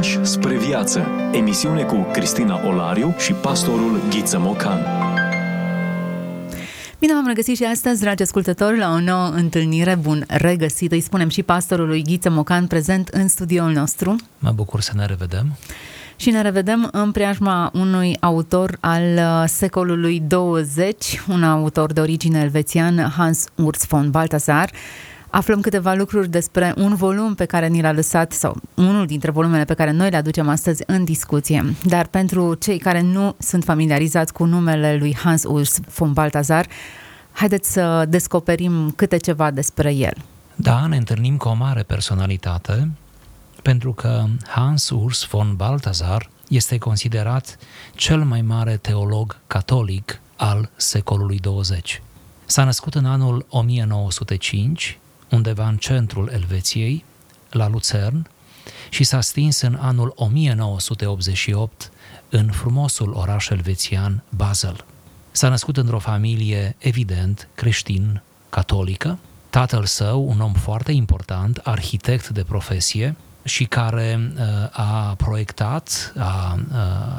Pași spre viață. Emisiune cu Cristina Olariu și pastorul Ghiță Mocan. Bine v-am regăsit și astăzi, dragi ascultători, la o nouă întâlnire. Bun regăsit, îi spunem și pastorului Ghiță Mocan, prezent în studioul nostru. Mă bucur să ne revedem. Și ne revedem în preajma unui autor al secolului 20, un autor de origine elvețian, Hans Urs von Balthasar. Aflăm câteva lucruri despre un volum pe care ni l-a lăsat, sau unul dintre volumele pe care noi le aducem astăzi în discuție. Dar pentru cei care nu sunt familiarizați cu numele lui Hans Urs von Balthasar, haideți să descoperim câte ceva despre el. Da, ne întâlnim cu o mare personalitate, pentru că Hans Urs von Balthasar este considerat cel mai mare teolog catolic al secolului 20. S-a născut în anul 1905, undeva în centrul Elveției, la Luzern, și s-a stins în anul 1988 în frumosul oraș elvețian Basel. S-a născut într-o familie, evident, creștin-catolică. Tatăl său, un om foarte important, arhitect de profesie, și care a proiectat, a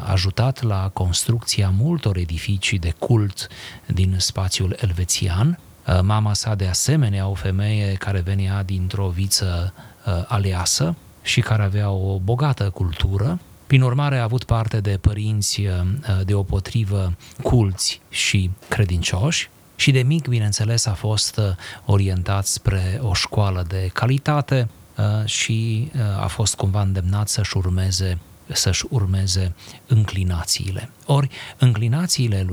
ajutat la construcția multor edificii de cult din spațiul elvețian. Mama sa, de asemenea, o femeie care venea dintr-o viță aleasă și care avea o bogată cultură. Prin urmare, a avut parte de părinți deopotrivă culți și credincioși. Și de mic, bineînțeles, a fost orientat spre o școală de calitate și a fost cumva îndemnat să-și urmeze înclinațiile. Ori, înclinațiile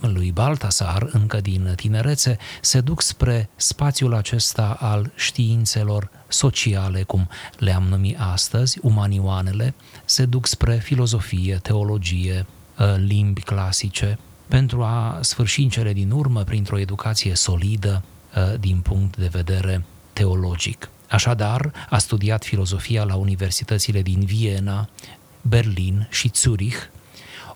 lui Balthasar, încă din tinerețe, se duc spre spațiul acesta al științelor sociale, cum le-am numit astăzi, umanioanele, se duc spre filozofie, teologie, limbi clasice, pentru a sfârși în cele din urmă printr-o educație solidă din punct de vedere teologic. Așadar, a studiat filozofia la universitățile din Viena, Berlin și Zurich,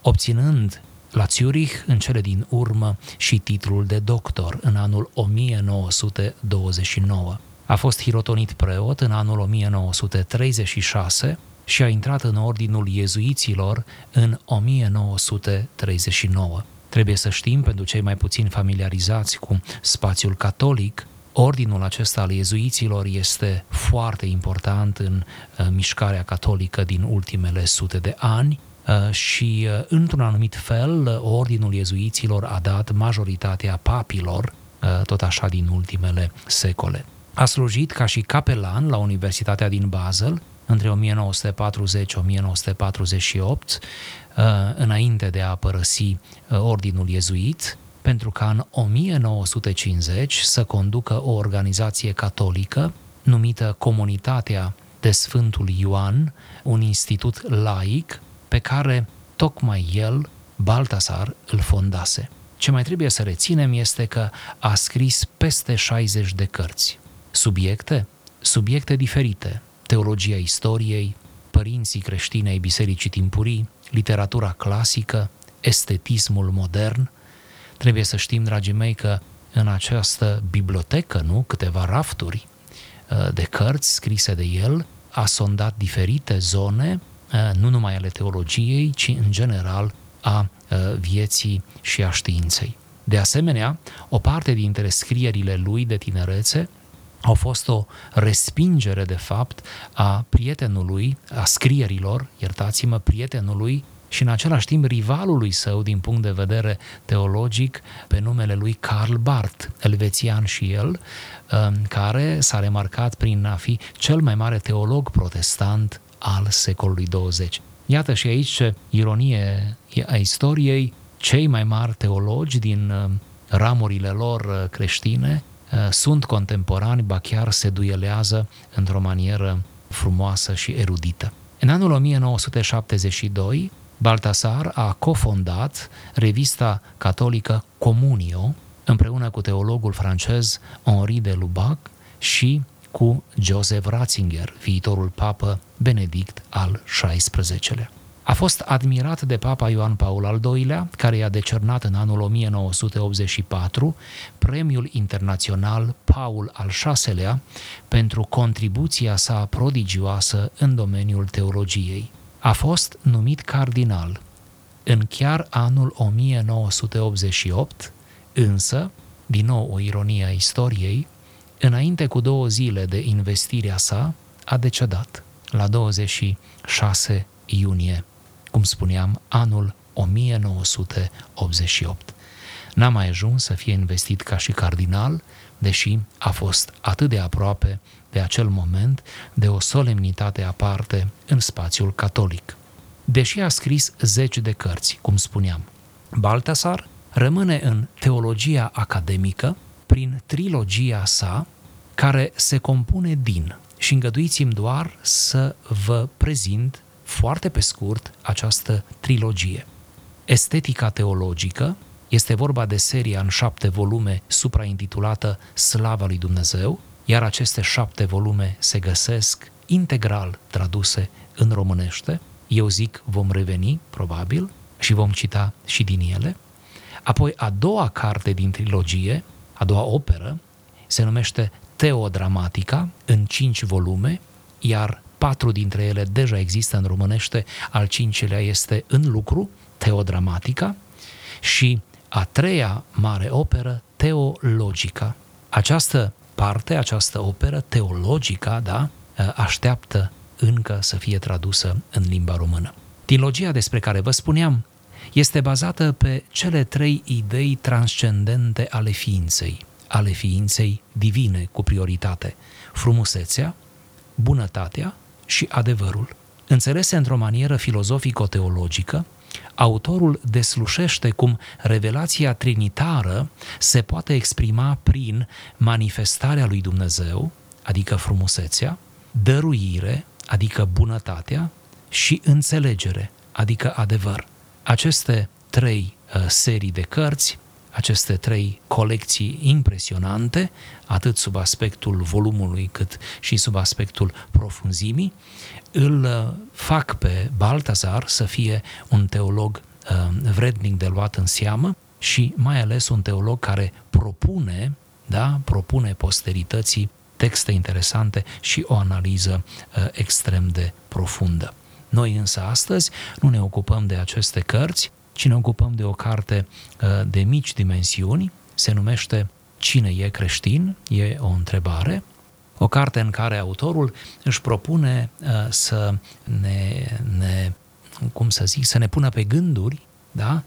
obținând la Zurich în cele din urmă și titlul de doctor în anul 1929. A fost hirotonit preot în anul 1936 și a intrat în ordinul iezuiților în 1939. Trebuie să știm, pentru cei mai puțin familiarizați cu spațiul catolic, ordinul acesta al iezuiților este foarte important în mișcarea catolică din ultimele sute de ani și, într-un anumit fel, ordinul iezuiților a dat majoritatea papilor, tot așa din ultimele secole. A slujit ca și capelan la Universitatea din Basel între 1940-1948, înainte de a părăsi ordinul iezuit, pentru ca în 1950 să conducă o organizație catolică numită Comunitatea de Sfântul Ioan, un institut laic pe care tocmai el, Balthasar, îl fondase. Ce mai trebuie să reținem este că a scris peste 60 de cărți. Subiecte diferite: teologia istoriei, părinții creștini ai Bisericii Timpurii, literatura clasică, estetismul modern. Trebuie să știm, dragii mei, că în această bibliotecă, câteva rafturi de cărți scrise de el, a sondat diferite zone, nu numai ale teologiei, ci în general a vieții și a științei. De asemenea, o parte dintre scrierile lui de tinerețe au fost o respingere, de fapt, a scrierilor prietenului, și în același timp rivalului său din punct de vedere teologic, pe numele lui Karl Barth, elvețian și el, care s-a remarcat prin a fi cel mai mare teolog protestant al secolului 20. Iată și aici ce ironie a istoriei: cei mai mari teologi din ramurile lor creștine sunt contemporani, ba chiar se duelează într-o manieră frumoasă și erudită. În anul 1972, Balthasar a cofondat revista catolică Communio împreună cu teologul francez Henri de Lubac și cu Joseph Ratzinger, viitorul papă Benedict al XVI-lea. A fost admirat de papa Ioan Paul al II-lea, care i-a decernat în anul 1984 premiul internațional Paul al VI-lea pentru contribuția sa prodigioasă în domeniul teologiei. a fost numit cardinal. În chiar anul 1988, însă, din nou o ironie a istoriei, înainte cu 2 zile de investirea sa, a decedat la 26 iunie, cum spuneam, anul 1988. N-a mai ajuns să fie investit ca și cardinal, deși a fost atât de aproape de acel moment de o solemnitate aparte în spațiul catolic. Deși a scris 10 de cărți, cum spuneam, Balthasar rămâne în teologia academică prin trilogia sa, care se compune din, și îngăduiți-mi doar să vă prezint foarte pe scurt această trilogie. Estetica teologică, este vorba de seria în 7 volume supraintitulată Slava lui Dumnezeu, iar aceste 7 volume se găsesc integral traduse în românește. Eu zic, vom reveni, probabil, și vom cita și din ele. Apoi, a doua carte din trilogie, a doua operă, se numește Teodramatica, în 5 volume, iar 4 dintre ele deja există în românește, al 5-lea este în lucru, Teodramatica, și a 3-a mare operă, Teologica. Această parte, această operă, Teologica, da, așteaptă încă să fie tradusă în limba română. Trilogia despre care vă spuneam este bazată pe cele 3 idei transcendente ale ființei divine cu prioritate, frumusețea, bunătatea și adevărul. Înțelese într-o manieră filozofico-teologică, autorul deslușește cum revelația trinitară se poate exprima prin manifestarea lui Dumnezeu, adică frumusețea, dăruire, adică bunătatea, și înțelegere, adică adevăr. Aceste 3 serii de cărți, aceste 3 colecții impresionante, atât sub aspectul volumului cât și sub aspectul profunzimii, îl fac pe Balthasar să fie un teolog vrednic de luat în seamă și mai ales un teolog care propune, da, propune posterității texte interesante și o analiză extrem de profundă. Noi însă astăzi nu ne ocupăm de aceste cărți, ci ne ocupăm de o carte de mici dimensiuni, se numește Cine e creștin? E o întrebare. O carte în care autorul își propune să ne pună pe gânduri, da?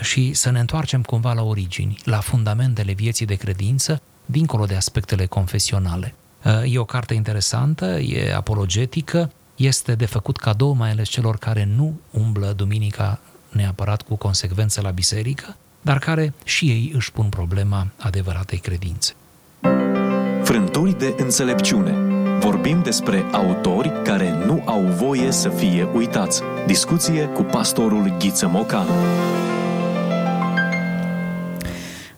Și să ne întoarcem cumva la origini, la fundamentele vieții de credință, dincolo de aspectele confesionale. E o carte interesantă, e apologetică, este de făcut cadou mai ales celor care nu umblă duminica neapărat cu consecvență la biserică, dar care și ei își pun problema adevăratei credințe. Frânturi de înțelepciune. Vorbim despre autori care nu au voie să fie uitați. Discuție cu pastorul Ghiță Mocan.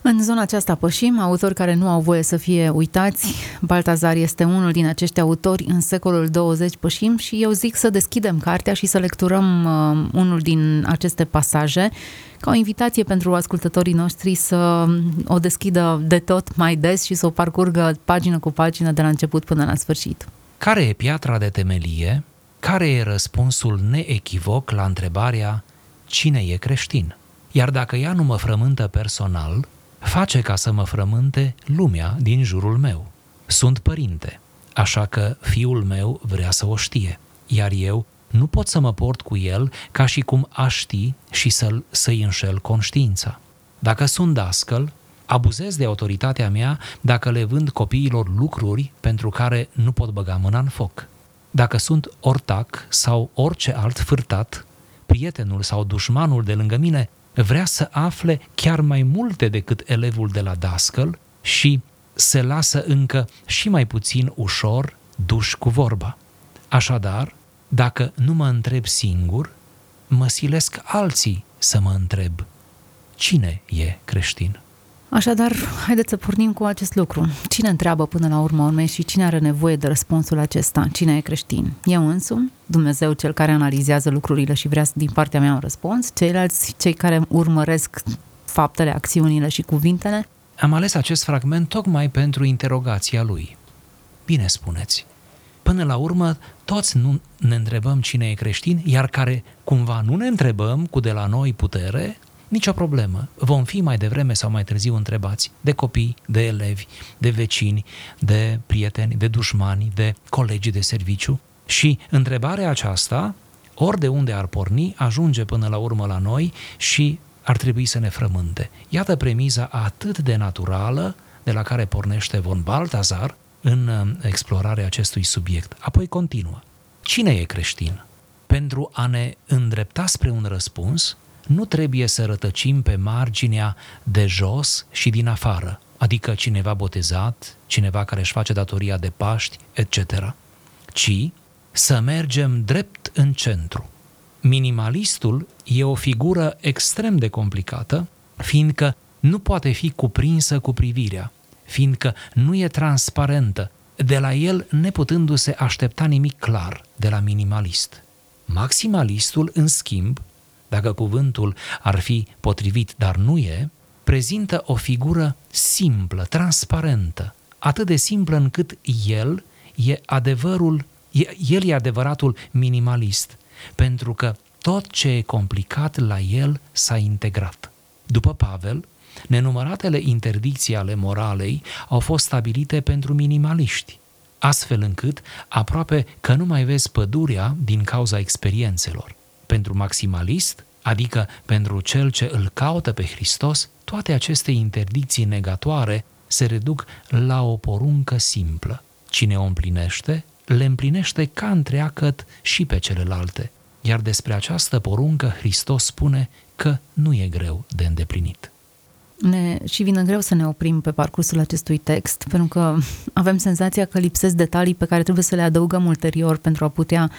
În zona aceasta pășim, autori care nu au voie să fie uitați. Balthasar este unul din acești autori. În secolul 20 pășim și eu zic să deschidem cartea și să lecturăm unul din aceste pasaje ca o invitație pentru ascultătorii noștri să o deschidă de tot mai des și să o parcurgă pagină cu pagină de la început până la sfârșit. Care e piatra de temelie? Care e răspunsul neechivoc la întrebarea cine e creștin? Iar dacă ea nu mă frământă personal, face ca să mă frământe lumea din jurul meu. Sunt părinte, așa că fiul meu vrea să o știe, iar eu nu pot să mă port cu el ca și cum aș ști și să-i înșel conștiința. Dacă sunt dascăl, abuzez de autoritatea mea dacă le vând copiilor lucruri pentru care nu pot băga mâna în foc. Dacă sunt ortac sau orice alt fârtat, prietenul sau dușmanul de lângă mine vrea să afle chiar mai multe decât elevul de la dascăl și se lasă încă și mai puțin ușor duș cu vorba. Așadar, dacă nu mă întreb singur, mă silesc alții să mă întreb cine e creștin. Așadar, haideți să pornim cu acest lucru. Cine întreabă până la urma urmei și cine are nevoie de răspunsul acesta? Cine e creștin? Eu însumi, Dumnezeu cel care analizează lucrurile și vrea din partea mea un răspuns, ceilalți, cei care urmăresc faptele, acțiunile și cuvintele? Am ales acest fragment tocmai pentru interogația lui. Bine spuneți, Până la urmă, toți nu ne întrebăm cine e creștin, iar care cumva nu ne întrebăm cu de la noi putere, nicio problemă. Vom fi mai devreme sau mai târziu întrebați de copii, de elevi, de vecini, de prieteni, de dușmani, de colegii de serviciu. Și întrebarea aceasta, ori de unde ar porni, ajunge până la urmă la noi și ar trebui să ne frământe. Iată premiza atât de naturală de la care pornește von Balthasar în explorarea acestui subiect. Apoi continuă. Cine e creștin? Pentru a ne îndrepta spre un răspuns, nu trebuie să rătăcim pe marginea de jos și din afară, adică cineva botezat, cineva care își face datoria de Paști, etc., ci să mergem drept în centru. Minimalistul e o figură extrem de complicată, fiindcă nu poate fi cuprinsă cu privirea, fiindcă nu e transparentă, de la el neputându-se aștepta nimic clar de la minimalist. Maximalistul, în schimb, dacă cuvântul ar fi potrivit, dar nu e, prezintă o figură simplă, transparentă, atât de simplă încât el e adevăratul minimalist, pentru că tot ce e complicat la el s-a integrat. După Pavel, nenumăratele interdicții ale moralei au fost stabilite pentru minimaliști, astfel încât aproape că nu mai vezi pădurea din cauza experiențelor. Pentru maximalist, adică pentru cel ce îl caută pe Hristos, toate aceste interdicții negatoare se reduc la o poruncă simplă. Cine o împlinește, le împlinește ca întreagăt și pe celelalte. Iar despre această poruncă Hristos spune că nu e greu de îndeplinit. Și vine greu să ne oprim pe parcursul acestui text, pentru că avem senzația că lipsesc detalii pe care trebuie să le adăugăm ulterior pentru a putea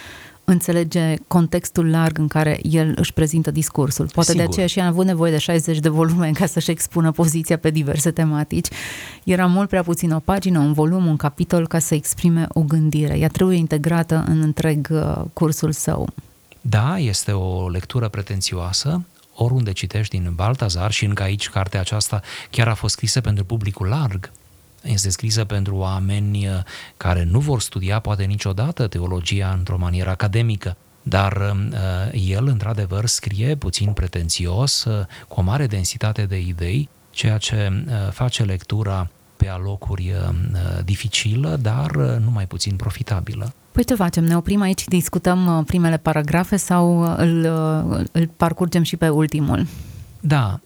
înțelege contextul larg în care el își prezintă discursul. Poate sigur. De aceea și am avut nevoie de 60 de volume ca să-și expună poziția pe diverse tematici. Era mult prea puțin o pagină, un volum, un capitol ca să exprime o gândire. Ea trebuie integrată în întreg cursul său. Da, este o lectură pretențioasă. Oriunde citești din Balthasar și încă aici cartea aceasta chiar a fost scrisă pentru publicul larg. Este scrisă pentru oameni care nu vor studia poate niciodată teologia într-o manieră academică, dar el într-adevăr scrie puțin pretențios, cu o mare densitate de idei, ceea ce face lectura pe alocuri dificilă, dar nu mai puțin profitabilă. Păi ce facem? Ne oprim aici, discutăm primele paragrafe sau îl parcurgem și pe ultimul? Da,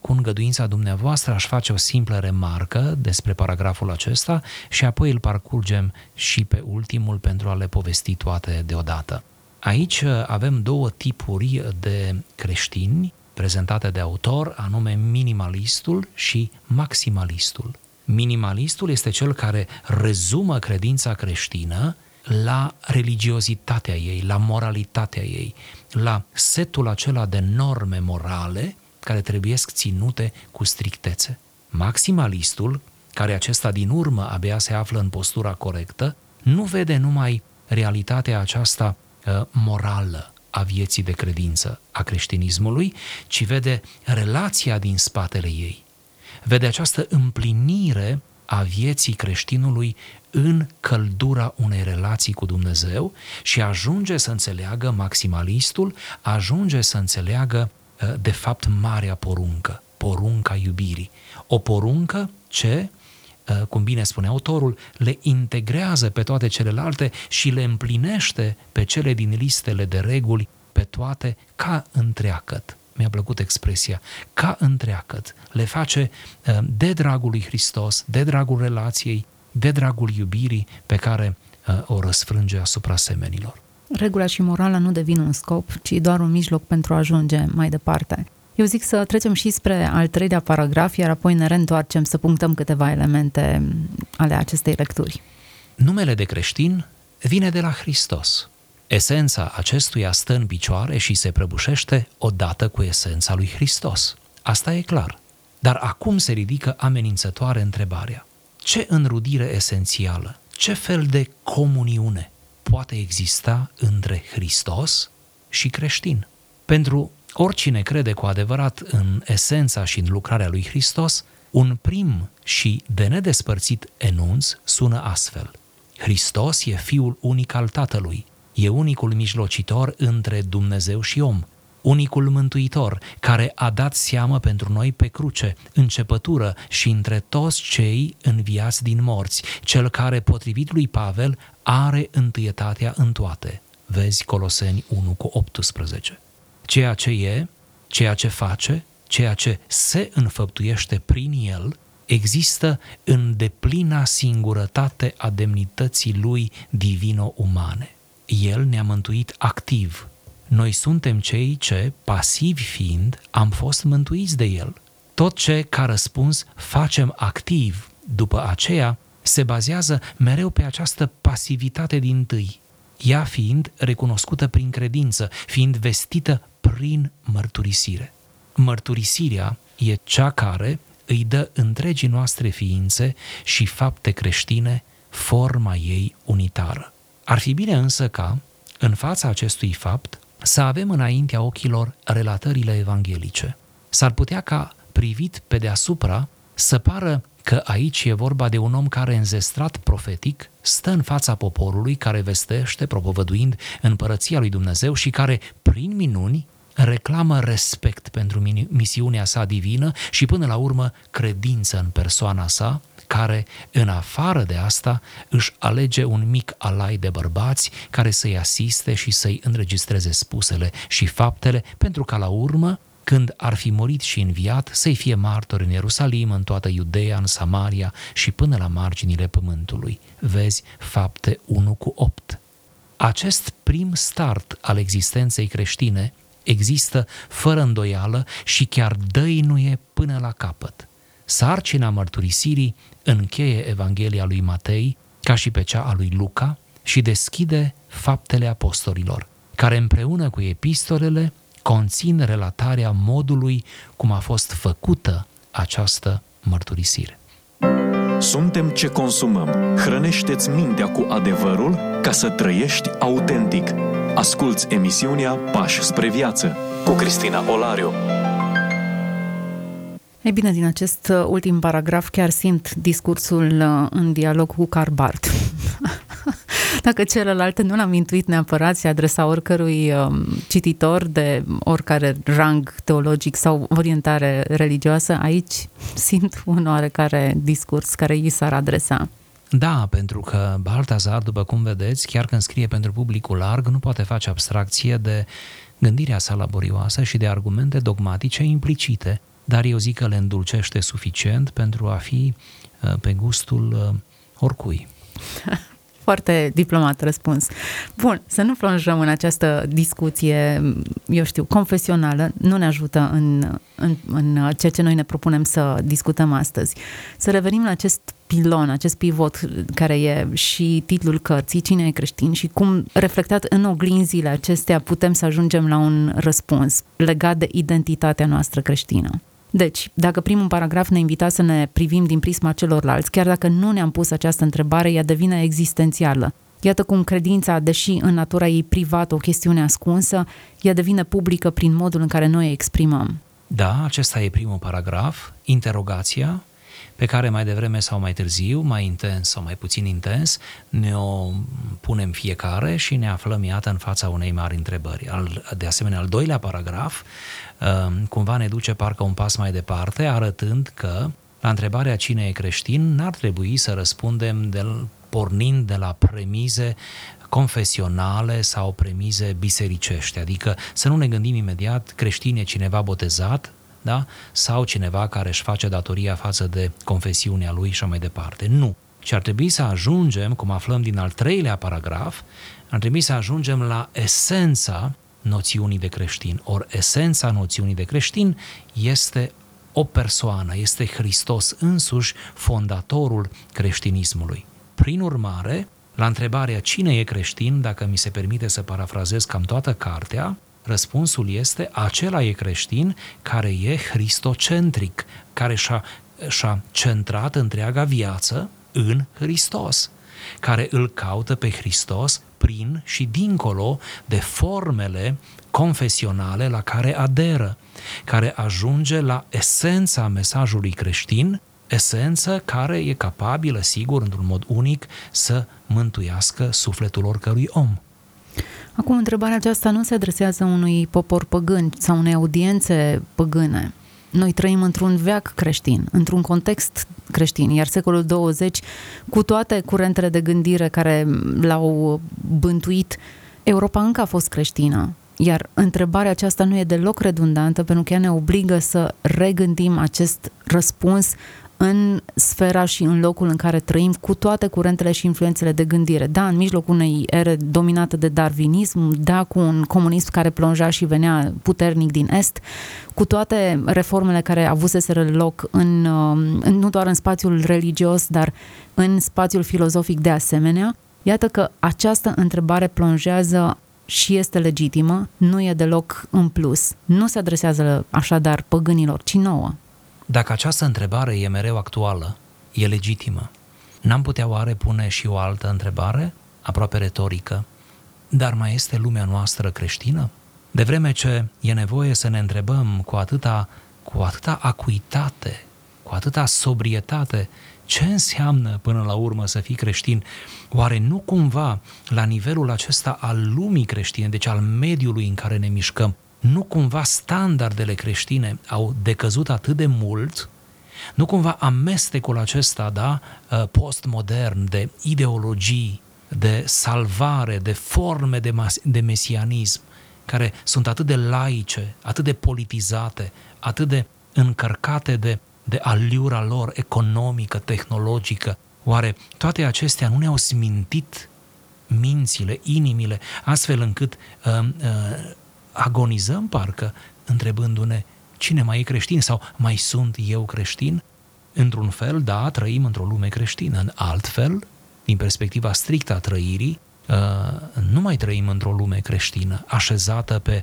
cu îngăduința dumneavoastră aș face o simplă remarcă despre paragraful acesta și apoi îl parcurgem și pe ultimul pentru a le povesti toate deodată. Aici avem două tipuri de creștini prezentate de autor, anume minimalistul și maximalistul. Minimalistul este cel care rezumă credința creștină la religiozitatea ei, la moralitatea ei, la setul acela de norme morale care trebuiesc ținute cu strictețe. Maximalistul, care acesta din urmă abia se află în postura corectă, nu vede numai realitatea aceasta morală a vieții de credință, a creștinismului, ci vede relația din spatele ei. Vede această împlinire a vieții creștinului în căldura unei relații cu Dumnezeu și ajunge să înțeleagă, maximalistul ajunge să înțeleagă de fapt marea poruncă, porunca iubirii. O poruncă ce, cum bine spune autorul, le integrează pe toate celelalte și le împlinește pe cele din listele de reguli, pe toate ca întreagăt. Mi-a plăcut expresia, ca întreagăt. Le face de dragul lui Hristos, de dragul relației, de dragul iubirii pe care o răsfrânge asupra semenilor. Regula și morala nu devin un scop, ci doar un mijloc pentru a ajunge mai departe. Eu zic să trecem și spre al treilea paragraf, iar apoi ne reîntoarcem să punctăm câteva elemente ale acestei lecturi. Numele de creștin vine de la Hristos. Esența acestuia stă în picioare și se prăbușește odată cu esența lui Hristos. Asta e clar. Dar acum se ridică amenințătoare întrebarea. Ce înrudire esențială, ce fel de comuniune poate exista între Hristos și creștin? Pentru oricine crede cu adevărat în esența și în lucrarea lui Hristos, un prim și de nedespărțit enunț sună astfel. Hristos e Fiul unic al Tatălui, e unicul mijlocitor între Dumnezeu și om, unicul mântuitor care a dat seamă pentru noi pe cruce, începătură și între toți cei înviați din morți, cel care, potrivit lui Pavel, are întâietatea în toate. Vezi Coloseni 1:18. Ceea ce e, ceea ce face, ceea ce se înfăptuiește prin el, există în deplina singurătate a demnității lui divino-umane. El ne-a mântuit activ. Noi suntem cei ce, pasivi fiind, am fost mântuiți de el. Tot ce, ca răspuns, facem activ după aceea, se bazează mereu pe această pasivitate dintâi, ea fiind recunoscută prin credință, fiind vestită prin mărturisire. Mărturisirea e cea care îi dă întregii noastre ființe și fapte creștine forma ei unitară. Ar fi bine însă ca, în fața acestui fapt, să avem înaintea ochilor relatările evanghelice. S-ar putea ca, privit pe deasupra, să pară că aici e vorba de un om care, înzestrat profetic, stă în fața poporului care vestește, propovăduind împărăția lui Dumnezeu și care, prin minuni, reclamă respect pentru misiunea sa divină și, până la urmă, credință în persoana sa, care, în afară de asta, își alege un mic alai de bărbați care să-i asiste și să-i înregistreze spusele și faptele, pentru ca, la urmă, când ar fi murit și înviat, să-i fie martori în Ierusalim, în toată Iudeea, în Samaria și până la marginile pământului. Vezi Fapte 1:8. Acest prim start al existenței creștine există fără îndoială și chiar dăinuie până la capăt. Sarcina mărturisirii încheie Evanghelia lui Matei, ca și pe cea a lui Luca, și deschide Faptele Apostolilor, care împreună cu epistolele conțin relatarea modului cum a fost făcută această mărturisire. Suntem ce consumăm. Hrănește-ți mintea cu adevărul ca să trăiești autentic. Asculți emisiunea Pași spre viață cu Cristina Olariu. Ei bine, din acest ultim paragraf chiar simt discursul în dialog cu Karl Barth. Dacă celălalt nu l-am intuit neapărat, se adresa oricărui cititor de oricare rang teologic sau orientare religioasă, aici simt un oarecare discurs care i s-ar adresa. Da, pentru că Balthasar, după cum vedeți, chiar când scrie pentru publicul larg, nu poate face abstracție de gândirea sa laborioasă și de argumente dogmatice implicite, dar eu zic că le îndulcește suficient pentru a fi pe gustul oricui. Foarte diplomat răspuns. Bun, să nu plonjăm în această discuție, eu știu, confesională, nu ne ajută în ceea ce noi ne propunem să discutăm astăzi. Să revenim la acest pilon, acest pivot care e și titlul cărții, Cine e creștin și cum, reflectat în oglinzile acestea, putem să ajungem la un răspuns legat de identitatea noastră creștină. Deci, dacă primul paragraf ne invita să ne privim din prisma celorlalți, chiar dacă nu ne-am pus această întrebare, ea devine existențială. Iată cum credința, deși în natura ei privată, o chestiune ascunsă, ea devine publică prin modul în care noi o exprimăm. Da, acesta e primul paragraf, interogația, pe care mai devreme sau mai târziu, mai intens sau mai puțin intens, ne-o punem fiecare și ne aflăm, iată, în fața unei mari întrebări. De asemenea, al doilea paragraf cumva ne duce parcă un pas mai departe, arătând că la întrebarea cine e creștin n-ar trebui să răspundem pornind de la premize confesionale sau premize bisericești, adică să nu ne gândim imediat creștin e cineva botezat, da? Sau cineva care își face datoria față de confesiunea lui și mai departe. Nu. Și ar trebui să ajungem, cum aflăm din al treilea paragraf, ar trebui să ajungem la esența noțiunii de creștin. Or, esența noțiunii de creștin este o persoană, este Hristos însuși, fondatorul creștinismului. Prin urmare, la întrebarea cine e creștin, dacă mi se permite să parafrazez cam toată cartea, răspunsul este, acela e creștin care e hristocentric, care și-a centrat întreaga viață în Hristos, care îl caută pe Hristos prin și dincolo de formele confesionale la care aderă, care ajunge la esența mesajului creștin, esență care e capabilă, sigur, într-un mod unic, să mântuiască sufletul oricărui om. Acum, întrebarea aceasta nu se adresează unui popor păgân sau unei audiențe păgâne. Noi trăim într-un veac creștin, într-un context creștin, iar secolul 20, cu toate curentele de gândire care l-au bântuit, Europa încă a fost creștină. Iar întrebarea aceasta nu e deloc redundantă, pentru că ea ne obligă să regândim acest răspuns în sfera și în locul în care trăim, cu toate curentele și influențele de gândire. Da, în mijlocul unei ere dominată de darwinism, da, cu un comunism care plonja și venea puternic din Est, cu toate reformele care avuseseră loc nu doar în spațiul religios, dar în spațiul filozofic de asemenea, iată că această întrebare plonjează și este legitimă, nu e deloc în plus. Nu se adresează așadar păgânilor, ci nouă. Dacă această întrebare e mereu actuală, e legitimă, n-am putea oare pune și o altă întrebare, aproape retorică, dar mai este lumea noastră creștină? De vreme ce e nevoie să ne întrebăm cu atâta acuitate, cu atâta sobrietate, ce înseamnă până la urmă să fii creștin? Oare nu cumva la nivelul acesta al lumii creștine, deci al mediului în care ne mișcăm, nu cumva standardele creștine au decăzut atât de mult? Nu cumva amestecul acesta, da, postmodern, de ideologii, de salvare, de forme de mesianism, care sunt atât de laice, atât de politizate, atât de încărcate de aliura lor economică, tehnologică, oare toate acestea nu ne-au smintit mințile, inimile, astfel încât agonizăm parcă întrebându-ne cine mai e creștin sau mai sunt eu creștin? Într-un fel, da, trăim într-o lume creștină, în alt fel, din perspectiva strictă a trăirii, nu mai trăim într-o lume creștină așezată pe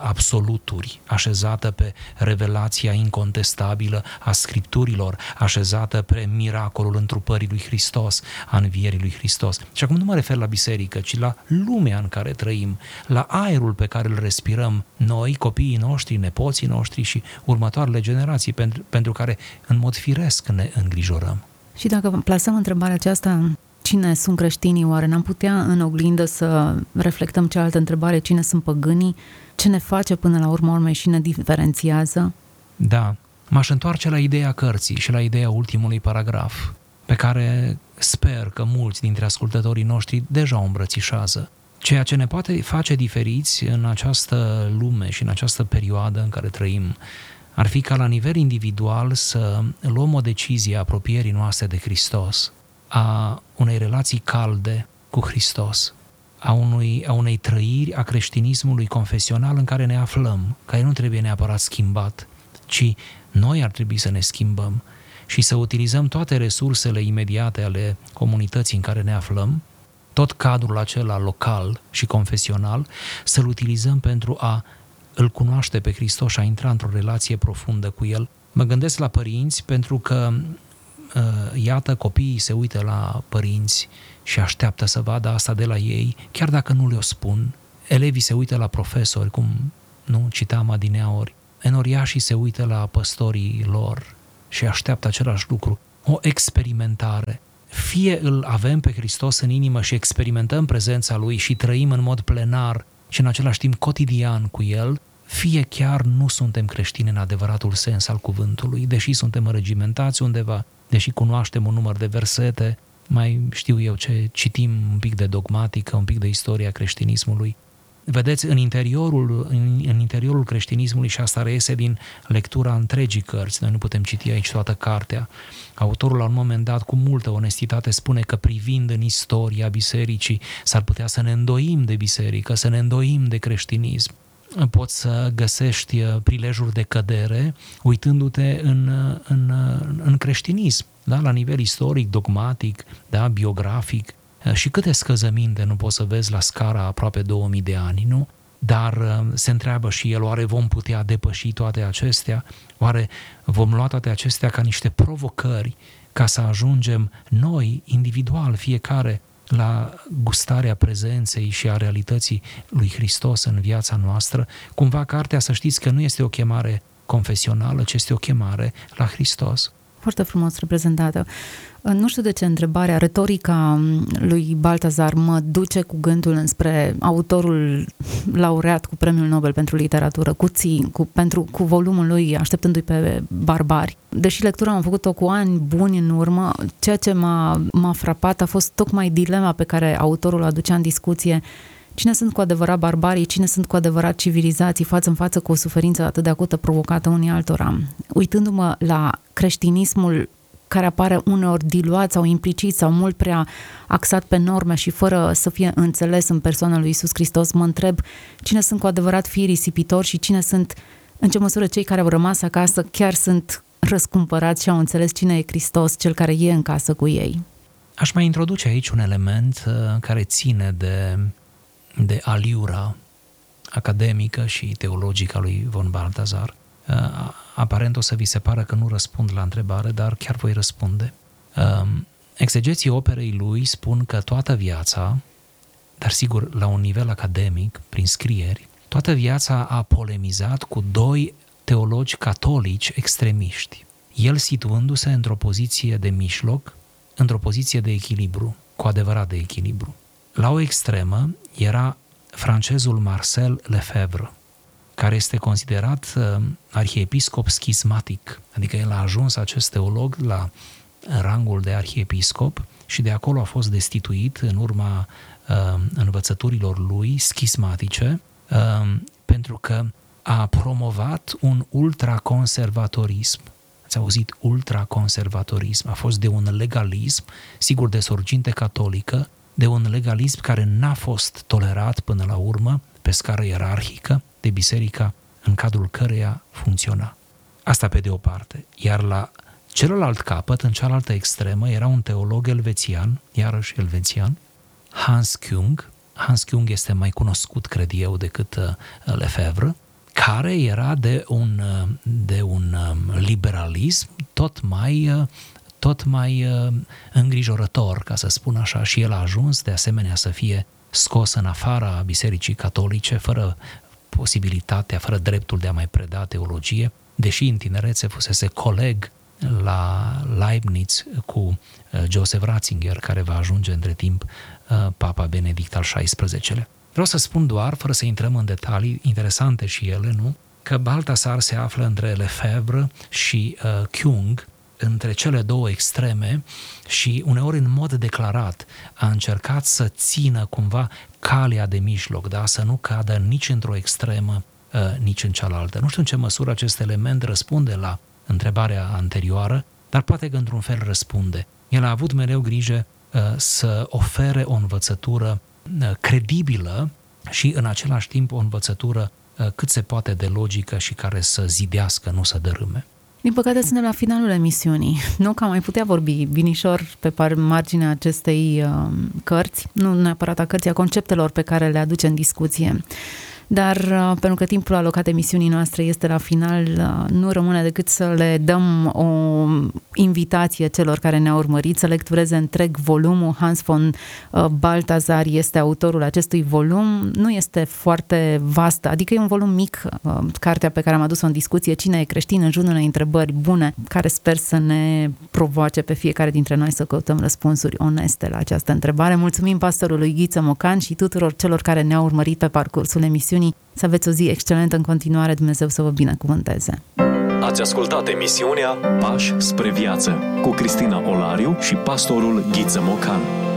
absoluturi, așezată pe revelația incontestabilă a scripturilor, așezată pe miracolul întrupării lui Hristos, a învierii lui Hristos. Și acum nu mă refer la biserică, ci la lumea în care trăim, la aerul pe care îl respirăm noi, copiii noștri, nepoții noștri și următoarele generații pentru care în mod firesc ne îngrijorăm. Și dacă plasăm întrebarea aceasta, cine sunt creștinii, oare n-am putea în oglindă să reflectăm cealaltă întrebare, cine sunt păgânii, ce ne face până la urmă urmei și ne diferențiază? Da, m-aș întoarce la ideea cărții și la ideea ultimului paragraf, pe care sper că mulți dintre ascultătorii noștri deja o îmbrățișează. Ceea ce ne poate face diferiți în această lume și în această perioadă în care trăim ar fi ca la nivel individual să luăm o decizie a apropierii noastre de Hristos, a unei relații calde cu Hristos, a unei trăiri a creștinismului confesional în care ne aflăm, care nu trebuie neapărat schimbat, ci noi ar trebui să ne schimbăm și să utilizăm toate resursele imediate ale comunității în care ne aflăm, tot cadrul acela local și confesional, să-l utilizăm pentru a îl cunoaște pe Hristos și a intra într-o relație profundă cu El. Mă gândesc la părinți pentru că iată, copiii se uită la părinți și așteaptă să vadă asta de la ei, chiar dacă nu le-o spun. Elevii se uită la profesori, cum nu citam adineaori. Enoriașii se uită la păstorii lor și așteaptă același lucru. O experimentare. Fie îl avem pe Hristos în inimă și experimentăm prezența Lui și trăim în mod plenar și în același timp cotidian cu El, fie chiar nu suntem creștini în adevăratul sens al cuvântului, deși suntem regimentați undeva, deși cunoaștem un număr de versete, mai știu eu ce, citim un pic de dogmatică, un pic de istoria creștinismului. Vedeți, în interiorul creștinismului, și asta reiese din lectura întregii cărți, noi nu putem citi aici toată cartea, autorul la un moment dat, cu multă onestitate, spune că privind în istoria bisericii, s-ar putea să ne îndoim de biserică, să ne îndoim de creștinism. Poți să găsești prilejuri de cădere uitându-te în creștinism, da? La nivel istoric, dogmatic, da? Biografic. Și câte scăzăminte nu poți să vezi la scara aproape 2000 de ani, nu? Dar se întreabă și el, oare vom putea depăși toate acestea? Oare vom lua toate acestea ca niște provocări ca să ajungem noi, individual, fiecare, la gustarea prezenței și a realității lui Hristos în viața noastră? Cumva cartea, să știți că nu este o chemare confesională, ci este o chemare la Hristos. foarte frumos reprezentată. Nu știu de ce întrebarea, retorica lui Balthasar mă duce cu gândul înspre autorul laureat cu Premiul Nobel pentru literatură, cu volumul lui Așteptându-i pe barbari. Deși lectura am făcut-o cu ani buni în urmă, ceea ce m-a frapat a fost tocmai dilema pe care autorul o aducea în discuție. Cine sunt cu adevărat barbarii, cine sunt cu adevărat civilizații față în față cu o suferință atât de acută provocată unii altora? Uitându-mă la creștinismul care apare uneori diluat sau implicit sau mult prea axat pe norme și fără să fie înțeles în persoana lui Iisus Hristos, mă întreb cine sunt cu adevărat fii risipitori și cine sunt, în ce măsură cei care au rămas acasă chiar sunt răscumpărați și au înțeles cine e Hristos, cel care e în casă cu ei. Aș mai introduce aici un element care ține de aliura academică și teologică a lui von Balthasar. Aparent o să vi se pară că nu răspund la întrebare, dar chiar voi răspunde. Exegeții operei lui spun că toată viața, dar sigur la un nivel academic, prin scrieri, toată viața a polemizat cu doi teologi catolici extremiști, el situându-se într-o poziție de mijloc, într-o poziție de echilibru, cu adevărat de echilibru. La o extremă era francezul Marcel Lefebvre, care este considerat arhiepiscop schismatic, adică el a ajuns, acest teolog, la rangul de arhiepiscop și de acolo a fost destituit în urma învățăturilor lui schismatice, pentru că a promovat un ultraconservatorism. Ați auzit? Ultraconservatorism. A fost de un legalism, sigur de sorginte catolică, de un legalism care n-a fost tolerat până la urmă pe scară ierarhică de biserica în cadrul căreia funcționa. Asta pe de o parte. Iar la celălalt capăt, în cealaltă extremă, era un teolog elvețian, iarăși elvețian, Hans Küng. Hans Küng este mai cunoscut, cred eu, decât Lefebvre, care era de un liberalism tot mai îngrijorător, ca să spun așa, și el a ajuns de asemenea să fie scos în afara Bisericii Catolice, fără posibilitatea, fără dreptul de a mai preda teologie, deși în tinerețe fusese coleg la Leibniz cu Joseph Ratzinger, care va ajunge între timp Papa Benedict al XVI-lea. Vreau să spun doar, fără să intrăm în detalii, interesante și ele, nu? Că Balthasar se află între Lefebvre și Küng, între cele două extreme și uneori în mod declarat a încercat să țină cumva calea de mijloc, da? Să nu cadă nici într-o extremă, nici în cealaltă. Nu știu în ce măsură acest element răspunde la întrebarea anterioară, dar poate că într-un fel răspunde. El a avut mereu grijă să ofere o învățătură credibilă și în același timp o învățătură cât se poate de logică și care să zidească, nu să dărâme. Din păcate, suntem la finalul emisiunii. Nu că am mai putea vorbi binișor pe marginea acestei cărți, nu neapărat a cărții, a conceptelor pe care le aduce în discuție. Dar pentru că timpul alocat emisiunii noastre este la final, nu rămâne decât să le dăm o invitație celor care ne-au urmărit să lectureze întreg volumul. Hans von Balthasar este autorul acestui volum. Nu este foarte vast, adică e un volum mic, cartea pe care am adus-o în discuție, Cine e creștin, în jurul unei întrebări bune, care sper să ne provoace pe fiecare dintre noi să căutăm răspunsuri oneste la această întrebare. Mulțumim pastorului Ghiță Mocan și tuturor celor care ne-au urmărit pe parcursul emisiunii. Să aveți o zi excelentă în continuare, Dumnezeu să vă binecuvânteze. Ați ascultat emisiunea Pași spre viață cu Cristina Olariu și pastorul Ghiță Mocan.